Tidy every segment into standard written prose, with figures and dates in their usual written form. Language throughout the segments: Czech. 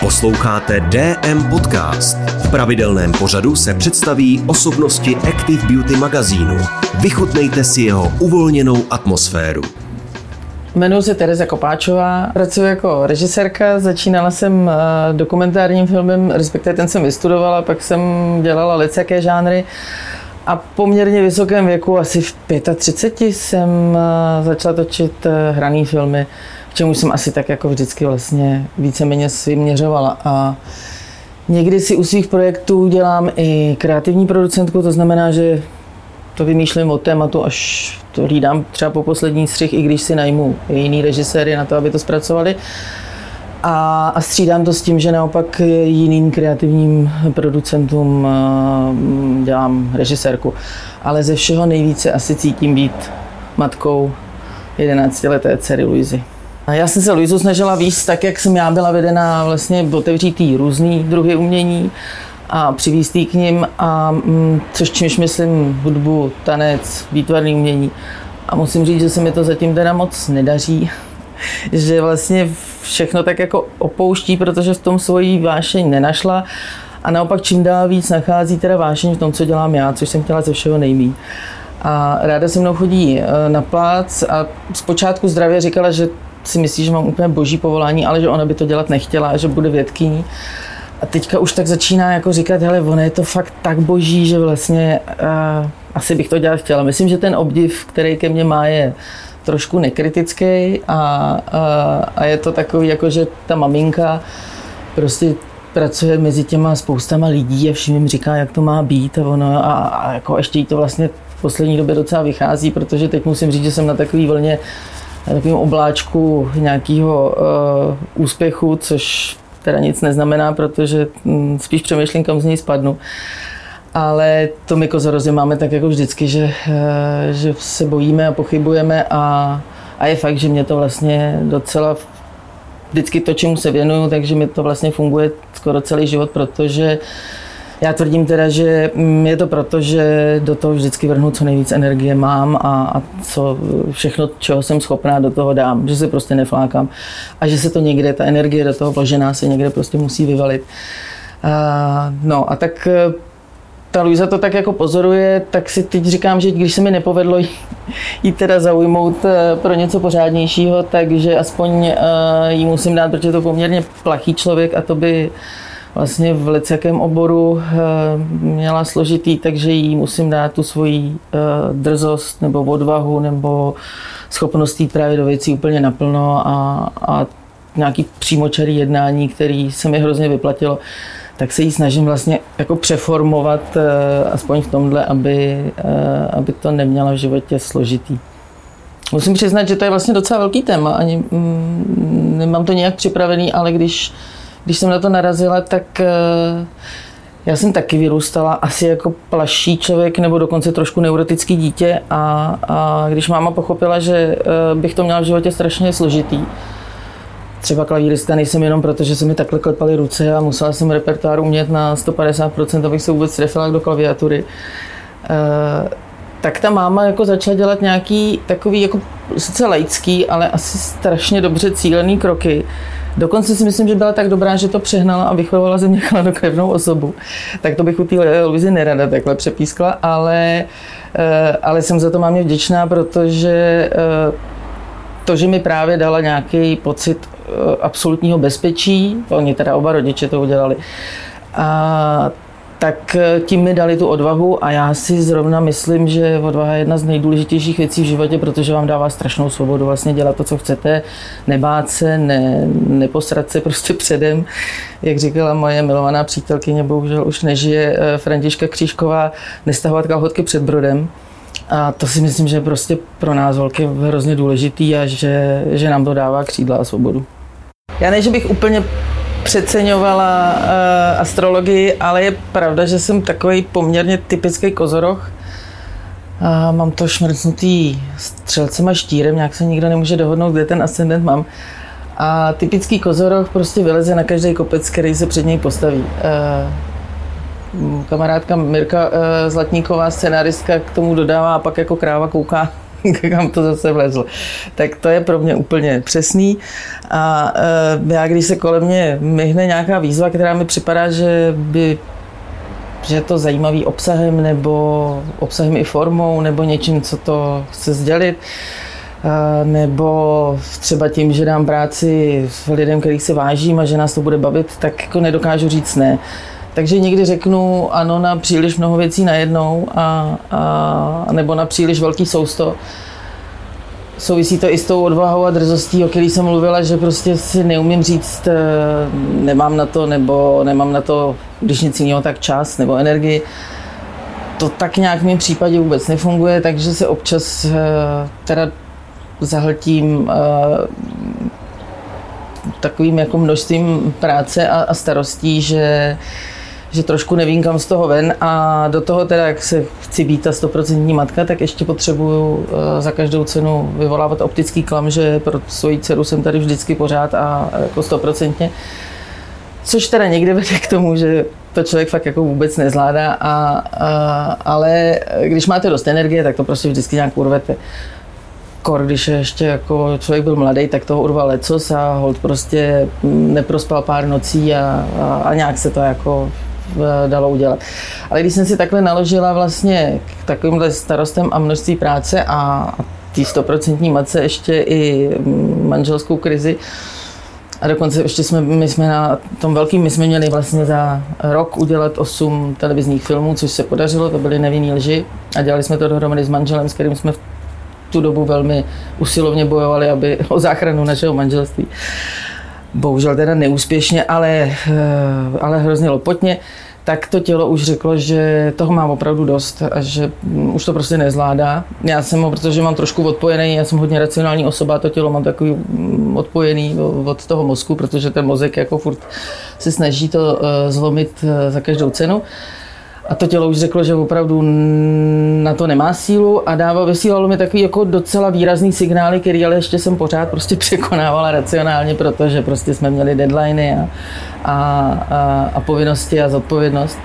Posloucháte dm podcast. V pravidelném pořadu se představí osobnosti Active Beauty magazínu. Vychutnejte si jeho uvolněnou atmosféru. Jmenuji se Tereza Kopáčová, pracuji jako režisérka, začínala jsem dokumentárním filmem, respektive ten jsem vystudovala, pak jsem dělala liceké žánry a poměrně vysokém věku, asi v 35, jsem začala točit hraný filmy, k čemu jsem asi tak jako vždycky vlastně víceméně směřovala. A někdy si u svých projektů dělám i kreativní producentku, to znamená, že to vymýšlím od tématu, až to hlídám třeba po poslední střih, i když si najmu jiný režiséry na to, aby to zpracovali. A střídám to s tím, že naopak jiným kreativním producentům dělám režisérku. Ale ze všeho nejvíce asi cítím být matkou 11leté dcery Luizy. Já jsem se Luizu snažila víc tak, jak jsem já byla vedená, vlastně otevřít jí různý druhy umění a přivízt jí k nim, a což čímž myslím hudbu, tanec, výtvarné umění. A musím říct, že se mi to zatím teda moc nedaří, že vlastně všechno tak jako opouští, protože v tom svoji vášeň nenašla, a naopak čím dál víc nachází teda vášeň v tom, co dělám já, což jsem chtěla ze všeho nejmíň. A ráda se mnou chodí na plác a zpočátku zdravě říkala, že si myslí, že mám úplně boží povolání, ale že ona by to dělat nechtěla a že bude vědkyní. A teďka už tak začíná jako říkat, hele, ono je to fakt tak boží, že vlastně asi bych to dělat chtěla. Myslím, že ten obdiv, který ke mně má, je trošku nekritický a je to takový, jako že ta maminka prostě pracuje mezi těma spoustama lidí a všim jim říká, jak to má být, a ono a jako ještě jí to vlastně v poslední době docela vychází, protože teď musím říct, že jsem na takový vlně, na takovém obláčku nějakého úspěchu, což teda nic neznamená, protože spíš přemýšlím, kam z něj spadnu. Ale to my kozorozy máme tak jako vždycky, že se bojíme a pochybujeme, a je fakt, že mě to vlastně docela, vždycky to, čemu se věnuju, takže mi to vlastně funguje skoro celý život, protože já tvrdím teda, že je to proto, že do toho vždycky vrhnu, co nejvíc energie mám, a co všechno, čeho jsem schopná, do toho dám, že se prostě neflákám a že se to někde, ta energie do toho vložená se někde prostě musí vyvalit. No a tak ta Luiza to tak jako pozoruje, tak si teď říkám, že když se mi nepovedlo jí teda zaujmout pro něco pořádnějšího, takže aspoň jí musím dát, protože to je poměrně plachý člověk a to by vlastně v lecakém oboru měla složitý, takže jí musím dát tu svoji drzost nebo odvahu nebo schopnost jít právě do věcí úplně naplno, a nějaký přímočarý jednání, který se mi hrozně vyplatilo, tak se jí snažím vlastně jako přeformovat aspoň v tomhle, aby to neměla v životě složitý. Musím přiznat, že to je vlastně docela velký téma, ani nemám to nějak připravený, ale když jsem na to narazila, tak já jsem taky vyrůstala asi jako plaší člověk, nebo dokonce trošku neurotický dítě, a když máma pochopila, že bych to měla v životě strašně složitý, třeba klavírista nejsem jenom proto, že se mi takhle klepaly ruce a musela jsem repertoár umět na 150%, abych se vůbec trefila do klaviatury, tak ta máma jako začala dělat nějaký takový jako sice laický, ale asi strašně dobře cílený kroky. Dokonce si myslím, že byla tak dobrá, že to přehnala a vychovala ze mě chladnokrevnou osobu. Tak to bych u té Luizy nerada takhle přepískla, ale jsem za to mámě vděčná, protože to, že mi právě dala nějaký pocit absolutního bezpečí, oni teda oba rodiče to udělali, a tak tím mi dali tu odvahu, a já si zrovna myslím, že odvaha je jedna z nejdůležitějších věcí v životě, protože vám dává strašnou svobodu vlastně dělat to, co chcete, nebát se, neposrat se prostě předem. Jak říkala moje milovaná přítelkyně, bohužel už nežije, Františka Křížková, nestahovat kalhotky před brodem. A to si myslím, že je prostě pro nás holky hrozně důležitý a že nám to dává křídla a svobodu. Já ne, že bych úplně přeceňovala astrologii, ale je pravda, že jsem takový poměrně typický kozoroch. Mám to šmrcnutý střelcem a štírem, nějak se nikdo nemůže dohodnout, kde ten ascendent mám. A typický kozoroch prostě vyleze na každý kopec, který se před něj postaví. Kamarádka Mirka Zlatníková, scenáristka, k tomu dodává a pak jako kráva kouká kam to zase vlezlo. Tak to je pro mě úplně přesný. A já, když se kolem mě myhne nějaká výzva, která mi připadá, že je to zajímavý obsahem, nebo obsahem i formou, nebo něčím, co to chce sdělit, nebo třeba tím, že dám práci lidem, kterých se vážím a že nás to bude bavit, tak jako nedokážu říct ne. Takže někdy řeknu ano na příliš mnoho věcí najednou a nebo na příliš velký sousto. Souvisí to i s tou odvahou a drzostí, o který jsem mluvila, že prostě si neumím říct, nemám na to, nebo nemám na to, když nic jiného, tak čas nebo energii. To tak nějak v mém případě vůbec nefunguje, takže se občas teda zahltím takovým jako množstvím práce a starostí, že trošku nevím, kam z toho ven, a do toho teda, jak se chci být ta 100% matka, tak ještě potřebuju za každou cenu vyvolávat optický klam, že pro svoji dceru jsem tady vždycky pořád a jako 100%. Což teda někdy vede k tomu, že to člověk fakt jako vůbec nezvládá, ale když máte dost energie, tak to prostě vždycky nějak urvete. Kor, když ještě jako člověk byl mladý, tak toho urval lecos a holt prostě neprospal pár nocí a nějak se to jako dalo udělat. Ale když jsem si takhle naložila vlastně k takovýmhle starostem a množství práce a tý 100% matce ještě i manželskou krizi, a dokonce ještě my jsme na tom velkým, my jsme měli vlastně za rok udělat 8 televizních filmů, což se podařilo, to byly Nevinný lži, a dělali jsme to dohromady s manželem, s kterým jsme v tu dobu velmi usilovně bojovali o záchranu našeho manželství. Bohužel teda neúspěšně, ale hrozně lopotně. Tak to tělo už řeklo, že toho mám opravdu dost a že už to prostě nezvládá. Já jsem ho, protože mám trošku odpojený, já jsem hodně racionální osoba, to tělo mám takový odpojený od toho mozku, protože ten mozek jako furt se snaží to zlomit za každou cenu. A to tělo už řeklo, že opravdu na to nemá sílu, a vysílalo mi takový jako docela výrazný signály, který ale ještě jsem pořád prostě překonávala racionálně, protože prostě jsme měli deadliny a povinnosti a zodpovědnost.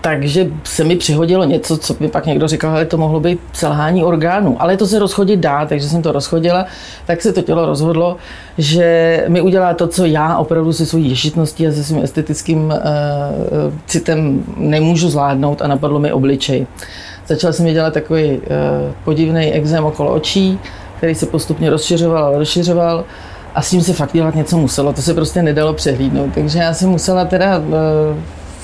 Takže se mi přihodilo něco, co mi pak někdo říkal, ale to mohlo být selhání orgánů. Ale to se rozchodit dá, takže jsem to rozchodila. Tak se to tělo rozhodlo, že mi udělá to, co já opravdu se svojí ješitností a se svým estetickým citem nemůžu zvládnout, a napadlo mi obličej. Začala jsem mi dělat takový podivný ekzém okolo očí, který se postupně rozšiřoval. A s tím se fakt dělat něco muselo, to se prostě nedalo přehlídnout. Takže já jsem musela teda...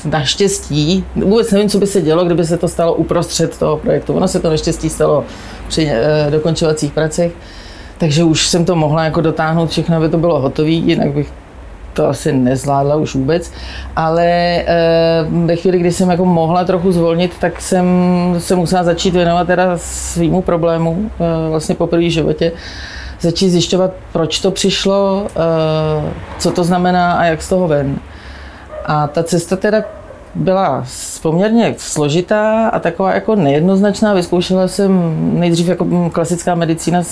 Naštěstí, vůbec nevím, co by se dělo, kdyby se to stalo uprostřed toho projektu. Ono se to naštěstí stalo při dokončovacích pracech, takže už jsem to mohla jako dotáhnout všechno, aby to bylo hotové, jinak bych to asi nezvládla už vůbec. Ale ve chvíli, kdy jsem jako mohla trochu zvolnit, tak jsem se musela začít věnovat teda svýmu problému, vlastně poprvé v životě. Začít zjišťovat, proč to přišlo, co to znamená a jak z toho ven. A ta cesta teda byla poměrně složitá a taková jako nejednoznačná. Vyzkoušela jsem nejdřív jako klasická medicína,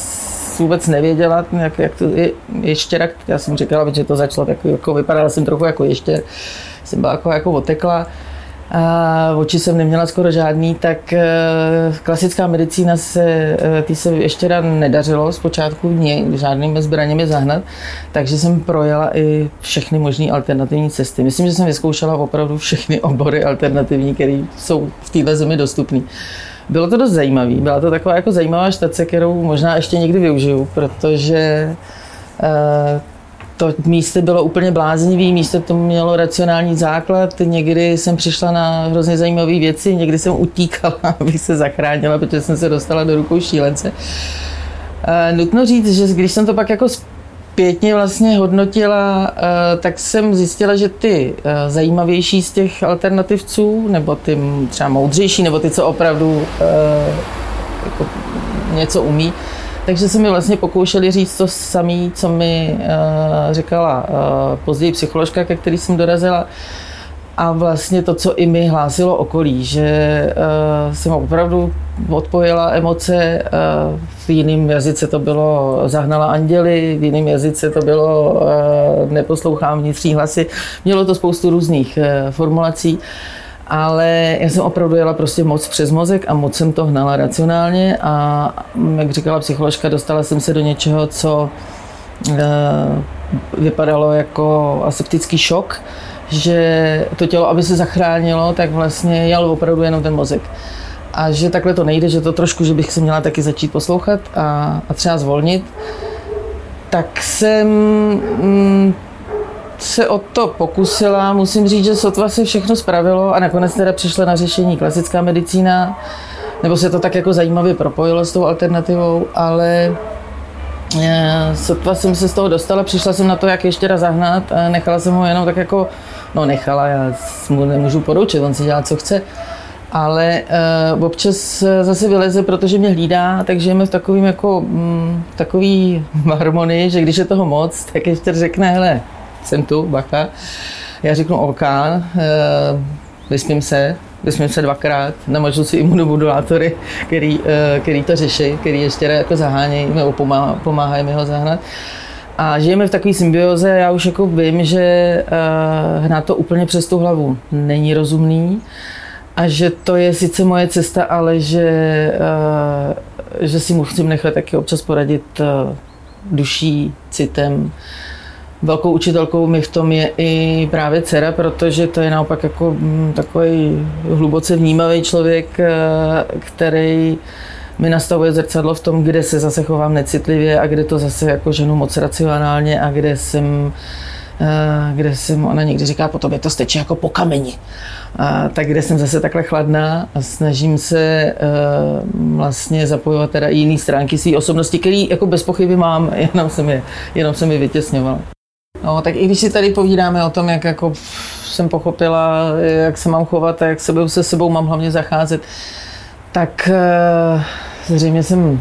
vůbec nevěděla, jak to je ještěra. Já jsem říkala, že to začalo tak jako, vypadala jsem trochu jako ještěr. Jsem byla jako otekla a oči jsem neměla skoro žádný, tak klasická medicína se ještěra nedařilo zpočátku žádnými zbraněmi zahnat, takže jsem projela i všechny možné alternativní cesty. Myslím, že jsem vyzkoušela opravdu všechny obory alternativní, které jsou v této zemi dostupné. Bylo to dost zajímavé, byla to taková jako zajímavá štace, kterou možná ještě někdy využiju, protože to místo bylo úplně bláznivý, místo to mělo racionální základ, někdy jsem přišla na hrozně zajímavé věci, někdy jsem utíkala, abych se zachránila, protože jsem se dostala do rukou šílence. Nutno říct, že když jsem to pak jako zpětně vlastně hodnotila, tak jsem zjistila, že ty zajímavější z těch alternativců, nebo ty třeba moudřejší, nebo ty, co opravdu jako něco umí, takže se mi vlastně pokoušeli říct to samé, co mi říkala později psycholožka, ke který jsem dorazila. A vlastně to, co i mi hlásilo okolí, že jsem opravdu odpojila emoce, v jiném jazyce to bylo zahnala anděly, v jiném jazyce to bylo neposlouchám vnitřní hlasy. Mělo to spoustu různých formulací. Ale já jsem opravdu jela prostě moc přes mozek a moc jsem to hnala racionálně a jak říkala psycholožka, dostala jsem se do něčeho, co vypadalo jako aseptický šok, že to tělo, aby se zachránilo, tak vlastně jel opravdu jenom ten mozek. A že takhle to nejde, že to trošku, že bych se měla taky začít poslouchat a třeba zvolnit. Tak jsem se o to pokusila, musím říct, že sotva se všechno spravilo a nakonec teda přišla na řešení klasická medicína, nebo se to tak jako zajímavě propojilo s tou alternativou, ale sotva jsem se z toho dostala, přišla jsem na to, jak ještě raz zahnat a nechala jsem ho jenom tak jako, no nechala, já mu nemůžu poručit, on si dělá, co chce, ale občas zase vyleze, protože mě hlídá, takže jsme v takovým jako, takový harmonii, že když je toho moc, tak ještě řekne, hele, jsem tu, bacha. Já řeknu OK, vyspím se dvakrát, namažu si imunomodulátory, který to řeší, který ještě jako zahánějí, nebo pomáhají mi ho zahnat. A žijeme v takové symbioze, já už jako vím, že hná to úplně přes tu hlavu. Není rozumný a že to je sice moje cesta, ale že si musím nechat taky občas poradit duší, citem. Velkou učitelkou mi v tom je i právě dcera, protože to je naopak jako takový hluboce vnímavý člověk, který mi nastavuje zrcadlo v tom, kde se zase chovám necitlivě a kde to zase jako ženu moc racionálně a kde jsem, ona někdy říká, po tobě to steče jako po kameni. A tak kde jsem zase takhle chladná a snažím se vlastně zapojovat teda i jiné stránky své osobnosti, který jako bez pochyby mám, jenom jsem je vytěsňovala. No, tak i když si tady povídáme o tom, jak jako jsem pochopila, jak se mám chovat a jak se sebou mám hlavně zacházet, tak zřejmě jsem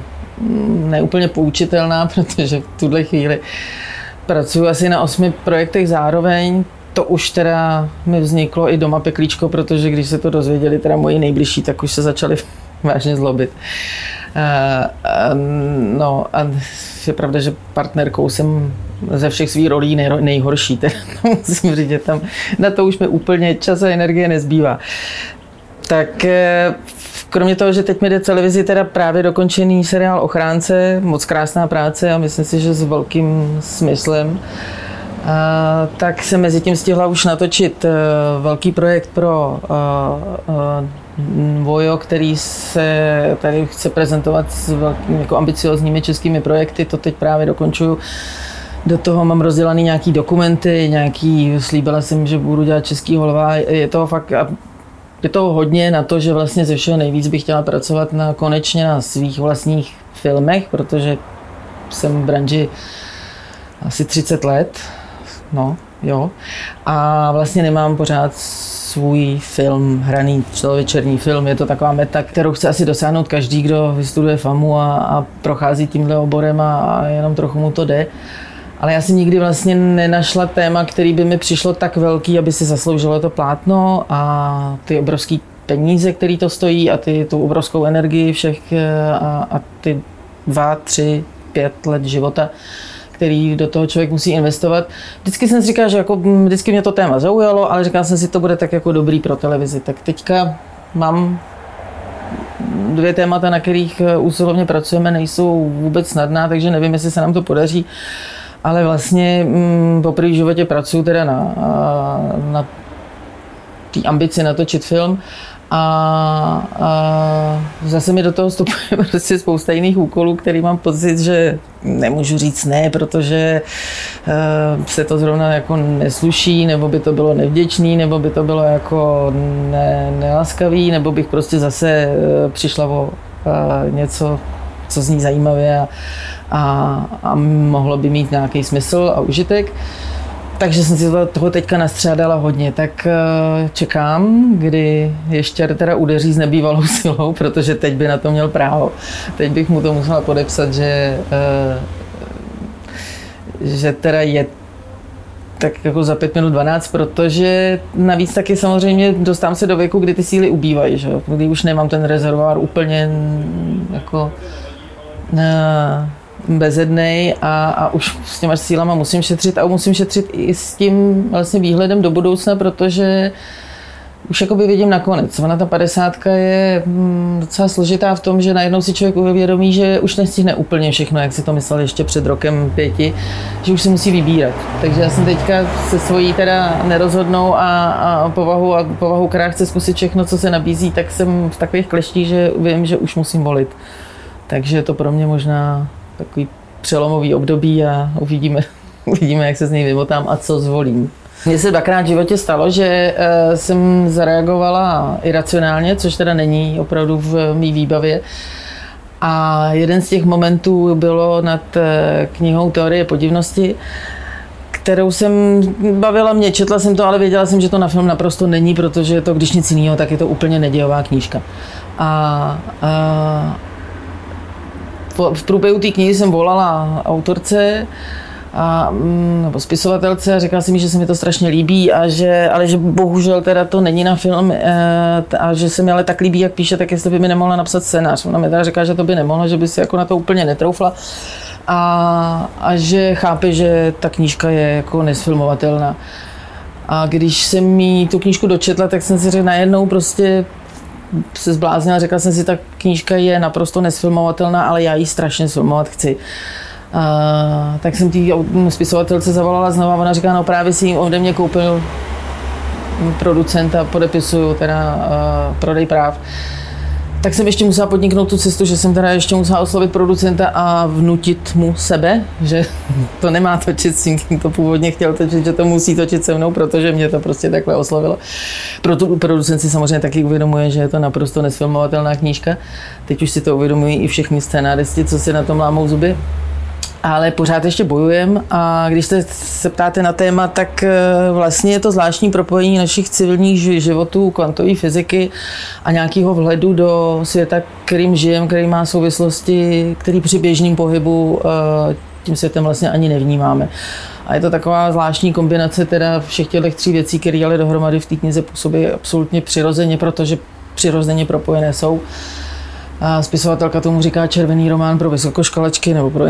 neúplně poučitelná, protože v tuhle chvíli pracuji asi na 8 projektech zároveň. To už teda mi vzniklo i doma peklíčko, protože když se to dozvěděli teda moji nejbližší, tak už se začali vážně zlobit. A je pravda, že partnerkou jsem ze všech svých rolí nejhorší. Teda musím říct, že tam na to už mi úplně čas a energie nezbývá. Tak kromě toho, že teď mi jde televizi teda právě dokončený seriál Ochránce, moc krásná práce a myslím si, že s velkým smyslem, tak jsem mezi tím stihla už natočit velký projekt pro Vojo, který se tady chce prezentovat s velkými, jako ambiciozními českými projekty, to teď právě dokončuju. Do toho mám rozdělaný nějaký dokumenty, slíbila jsem, že budu dělat Český Hollywood, je toho fakt... Je to hodně na to, že vlastně ze všeho nejvíc bych chtěla pracovat konečně na svých vlastních filmech, protože jsem v branži asi 30 let, no jo, a vlastně nemám pořád svůj film hraný, celovečerní film, je to taková meta, kterou chce asi dosáhnout každý, kdo vystuduje FAMU a prochází tímhle oborem a jenom trochu mu to jde. Ale já jsem nikdy vlastně nenašla téma, který by mi přišlo tak velký, aby si zasloužilo to plátno a ty obrovský peníze, který to stojí a tu obrovskou energii všech a ty 2, 3, 5 let života, který do toho člověk musí investovat. Vždycky jsem si říkala, že jako vždycky mě to téma zaujalo, ale říkala jsem si, to bude tak jako dobrý pro televizi. Tak teďka mám 2 témata, na kterých úsilovně pracujeme, nejsou vůbec snadná, takže nevím, jestli se nám to podaří. Ale vlastně poprvé v životě pracuji teda na té ambici natočit film a zase mi do toho vstupuje prostě spousta jiných úkolů, který mám pocit, že nemůžu říct ne, protože se to zrovna jako nesluší, nebo by to bylo nevděčný, nebo by to bylo jako nelaskavý, nebo bych prostě zase přišla o něco, co zní zajímavě a mohlo by mít nějaký smysl a užitek. Takže jsem si toho teďka nastřádala hodně, tak čekám, kdy ještě teda udeří s nebývalou silou, protože teď by na to měl právo. Teď bych mu to musela podepsat, že teda je tak jako za 5 minut 12, protože navíc taky samozřejmě dostám se do věku, kdy ty síly ubývají, že? Kdy už nemám ten rezervoár úplně jako bezednej a už s těma sílama musím šetřit a musím šetřit i s tím vlastně výhledem do budoucna, protože už jakoby vidím nakonec. Ona ta 50 je docela složitá v tom, že najednou si člověk uvědomí, že už nestihne úplně všechno, jak si to myslel ještě před rokem 5, že už si musí vybírat. Takže já jsem teďka se svojí teda nerozhodnou a povahu, která chce zkusit všechno, co se nabízí, tak jsem v takových kleštích, že vím, že už musím volit. Takže je to pro mě možná takový přelomový období a uvidíme, jak se z něj vymotám a co zvolím. Mně se dvakrát v životě stalo, že jsem zareagovala iracionálně, což teda není opravdu v mý výbavě. A jeden z těch momentů bylo nad knihou Teorie podivnosti, kterou jsem bavila mě. Četla jsem to, ale věděla jsem, že to na film naprosto není, protože to, když nic jiného, tak je to úplně nedějová knížka. A v průběhu té knihy jsem volala autorce, nebo spisovatelce a říkala si mi, že se mi to strašně líbí, ale že bohužel teda to není na film a že se mi ale tak líbí, jak píše, tak jestli by mi nemohla napsat scénář. Ona mi teda říká, že to by nemohla, že by si jako na to úplně netroufla a že chápe, že ta knížka je jako nesfilmovatelná. A když jsem jí tu knížku dočetla, tak jsem si řekla najednou prostě se zbláznila, řekla jsem si, ta knížka je naprosto nesfilmovatelná, ale já ji strašně sfilmovat chci. Tak jsem tý spisovatelce zavolala znovu a ona říká, no právě si ode mě koupil producent a podepisuju teda prodej práv. Tak jsem ještě musela podniknout tu cestu, že jsem teda ještě musela oslovit producenta a vnutit mu sebe, že to nemá točit s tím, kým to původně chtěl točit, že to musí točit se mnou, protože mě to prostě takhle oslovilo. Producent si samozřejmě taky uvědomuje, že je to naprosto nesfilmovatelná knížka. Teď už si to uvědomují i všichni scénáristi, co si na tom lámou zuby. Ale pořád ještě bojujem a když se ptáte na téma, tak vlastně je to zvláštní propojení našich civilních životů, kvantové fyziky a nějakého vhledu do světa, kterým žijem, který má souvislosti, který při běžném pohybu tím světem vlastně ani nevnímáme. A je to taková zvláštní kombinace teda všech těch tří věcí, které ale dohromady v té knize působí absolutně přirozeně, protože přirozeně propojené jsou. A spisovatelka tomu říká červený román pro vysokoškolačky nebo pro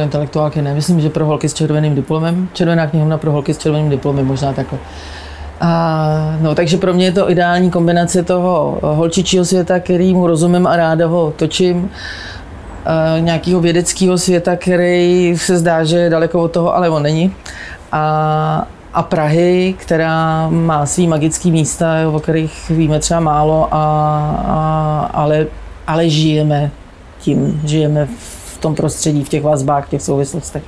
intelektuálky ne, myslím, že pro holky s červeným diplomem, červená knihovna pro holky s červeným diplomem, možná takhle. Takže pro mě je to ideální kombinace toho holčičího světa, který mu rozumím a ráda ho točím, nějakého vědeckého světa, který se zdá, že je daleko od toho, ale on není. A Prahy, která má svý magický místa, o kterých víme třeba málo, ale žijeme tím, žijeme v tom prostředí, v těch vazbách, v těch souvislostech.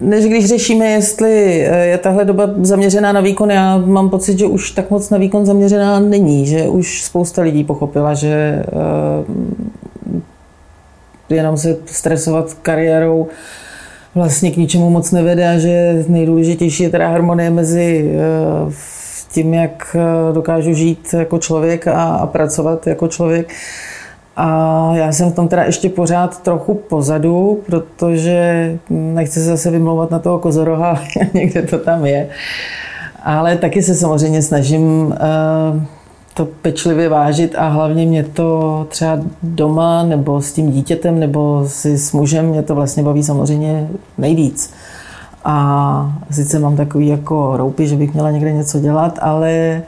Než když řešíme, jestli je tahle doba zaměřená na výkon, já mám pocit, že už tak moc na výkon zaměřená není, že už spousta lidí pochopila, že jenom se stresovat kariérou vlastně k ničemu moc nevede a že nejdůležitější je teda harmonie mezi tím, jak dokážu žít jako člověk a pracovat jako člověk. A já jsem v tom teda ještě pořád trochu pozadu, protože nechci se zase vymlouvat na toho kozoroha, někde to tam je. Ale taky se samozřejmě snažím to pečlivě vážit a hlavně mě to třeba doma nebo s tím dítětem nebo s mužem, mě to vlastně baví samozřejmě nejvíc. A sice mám takový jako roupy, že bych měla někde něco dělat, ale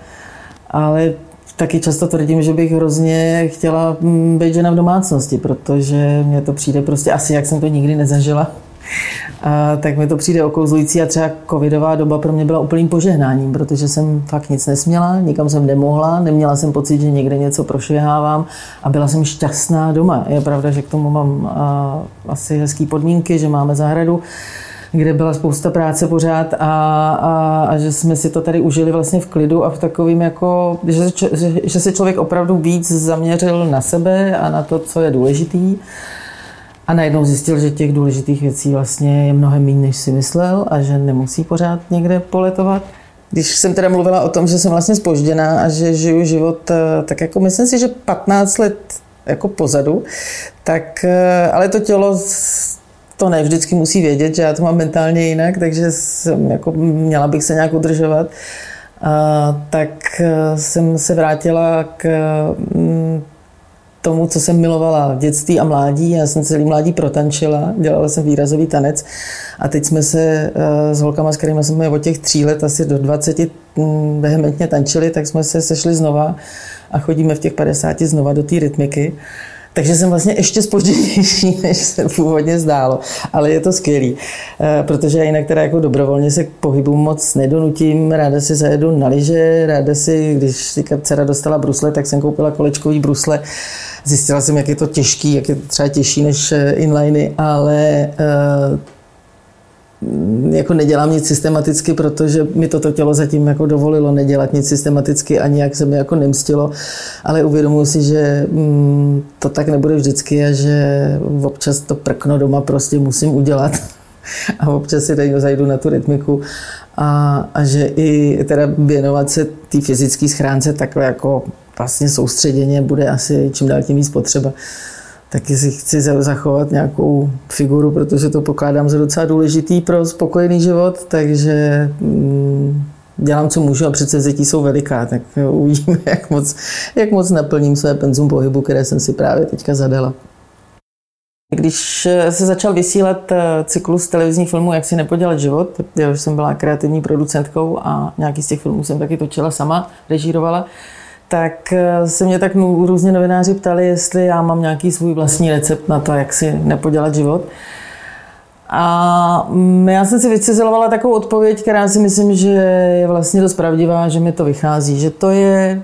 taky často tvrdím, že bych hrozně chtěla být žena v domácnosti, protože mě to přijde prostě, asi jak jsem to nikdy nezažila, tak mi to přijde okouzlující a třeba covidová doba pro mě byla úplným požehnáním, protože jsem fakt nic nesměla, nikam jsem nemohla, neměla jsem pocit, že někde něco prošvihávám a byla jsem šťastná doma. Je pravda, že k tomu mám asi hezký podmínky, že máme zahradu, kde byla spousta práce pořád a že jsme si to tady užili vlastně v klidu a v takovým jako, že se člověk opravdu víc zaměřil na sebe a na to, co je důležitý. A najednou zjistil, že těch důležitých věcí vlastně je mnohem méně, než si myslel a že nemusí pořád někde poletovat. Když jsem teda mluvila o tom, že jsem vlastně zpožděná a že žiju život, tak jako myslím si, že 15 let jako pozadu, tak, ale to tělo to ne vždycky musí vědět, že já to mám mentálně jinak, takže jsem, jako, měla bych se nějak udržovat. Tak jsem se vrátila k tomu, co jsem milovala v dětství a mládí. Já jsem celý mládí protančila, dělala jsem výrazový tanec a teď jsme se s holkama, s kterými jsme od těch 3 let asi do 20 vehementně tančili, tak jsme se sešli znova a chodíme v těch 50 znova do té rytmiky. Takže jsem vlastně ještě spožděnější, než se původně zdálo, ale je to skvělý, protože já jinak teda jako dobrovolně se k pohybu moc nedonutím, ráda si zajedu na lyže, ráda si, když teďka dcera dostala brusle, tak jsem koupila kolečkový brusle, zjistila jsem, jak je to těžký, jak je to třeba těžší než inliny, ale jako nedělám nic systematicky, protože mi toto tělo zatím jako dovolilo nedělat nic systematicky a nějak se mi jako nemstilo, ale uvědomuji si, že to tak nebude vždycky a že občas to prkno doma prostě musím udělat a občas si tady zajdu na tu rytmiku a že i teda věnovat se té fyzické schránce takhle jako vlastně soustředěně bude asi čím dál tím víc potřeba. Taky si chci zachovat nějakou figuru, protože to pokládám za docela důležitý pro spokojený život, takže dělám, co můžu a předsevzetí jsou veliká, tak uvidíme, jak moc naplním své penzum pohybu, které jsem si právě teďka zadala. Když se začal vysílat cyklus televizních filmů Jak si nepodělat život, já už jsem byla kreativní producentkou a nějaký z těch filmů jsem taky točila sama, režírovala, tak se mě tak různě novináři ptali, jestli já mám nějaký svůj vlastní recept na to, jak si nepodělat život. A já jsem si vycizelovala takovou odpověď, která si myslím, že je vlastně dost pravdivá, že mi to vychází, že to je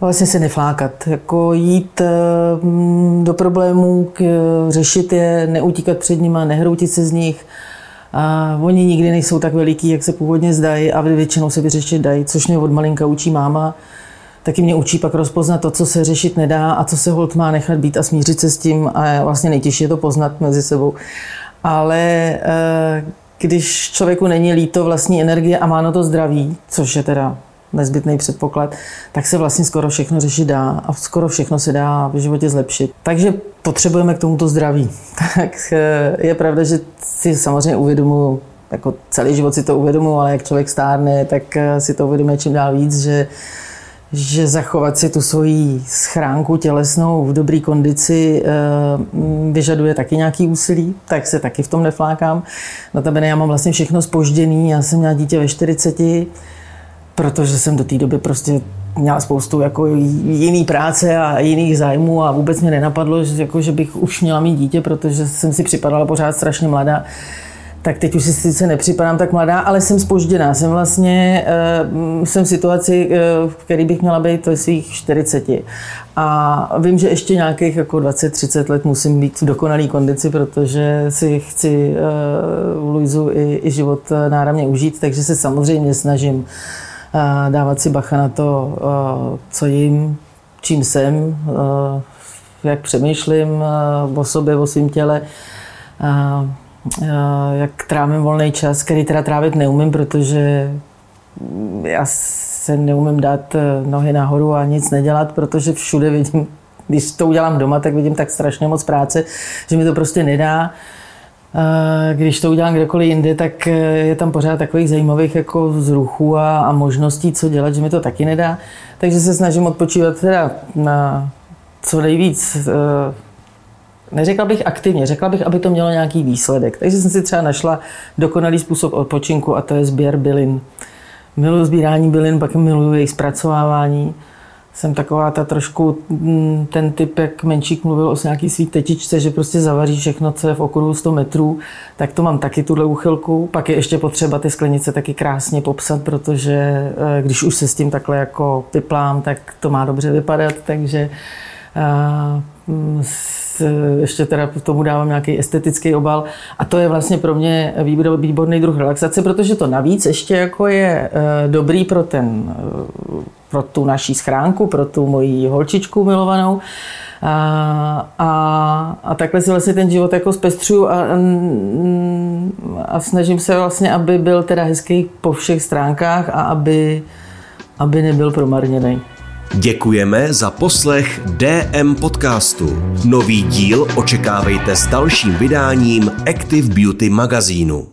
vlastně se neflákat, jako jít do problémů, řešit je, neutíkat před nima, nehroutit se z nich. A oni nikdy nejsou tak veliký, jak se původně zdají a většinou se vyřešit dají, což mě od malinka učí máma. Taky mě učí pak rozpoznat to, co se řešit nedá a co se holt má nechat být a smířit se s tím. A vlastně nejtěžší je to poznat mezi sebou. Ale když člověku není líto vlastní energie a má na to zdraví, což je teda nezbytný předpoklad, tak se vlastně skoro všechno řešit dá a skoro všechno se dá v životě zlepšit. Takže potřebujeme k tomuto zdraví. Tak je pravda, že si samozřejmě uvědomuji, jako celý život si to uvědomuji, ale jak člověk stárne, tak si to uvědomuje čím dál víc, že zachovat si tu svoji schránku tělesnou v dobré kondici vyžaduje taky nějaký úsilí, tak se taky v tom neflákám. Notabene já mám vlastně všechno zpožděný, já jsem měla dítě ve 40, protože jsem do té doby prostě měla spoustu jako jiný práce a jiných zájmů a vůbec mě nenapadlo, že bych už měla mít dítě, protože jsem si připadala pořád strašně mladá. Tak teď už si sice nepřipadám tak mladá, ale jsem zpožděná. Jsem vlastně v situaci, v které bych měla být ve svých 40. A vím, že ještě nějakých jako 20-30 let musím být v dokonalý kondici, protože si chci Luizu i život náramně užít, takže se samozřejmě snažím dávat si bacha na to, co jim, čím jsem, jak přemýšlím o sobě, o svém těle, jak trávím volný čas, který teda trávit neumím, protože já se neumím dát nohy nahoru a nic nedělat, protože všude vidím, když to udělám doma, tak vidím tak strašně moc práce, že mi to prostě nedá. Když to udělám kdekoliv jinde, tak je tam pořád takových zajímavých jako vzruchů a možností, co dělat, že mi to taky nedá. Takže se snažím odpočívat teda na co nejvíc. Neřekla bych aktivně, řekla bych, aby to mělo nějaký výsledek. Takže jsem si třeba našla dokonalý způsob odpočinku a to je sběr bylin. Miluji sbírání bylin, pak miluji jejich zpracovávání. Jsem taková ta trošku ten typ, jak Menšík mluvil o nějaký svý tetičce, že prostě zavaří všechno, co je v okruhu 100 metrů, tak to mám taky tuhle úchylku. Pak je ještě potřeba ty sklenice taky krásně popsat, protože když už se s tím takhle jako piplám, tak to má dobře vypadat, takže ještě teda tomu dávám nějaký estetický obal a to je vlastně pro mě výborný druh relaxace, protože to navíc ještě jako je dobrý pro tu naší schránku, pro tu moji holčičku milovanou a takhle si vlastně ten život jako zpestřuju a snažím se vlastně, aby byl teda hezký po všech stránkách a aby nebyl promarněný. Děkujeme za poslech DM podcastu. Nový díl očekávejte s dalším vydáním Active Beauty magazínu.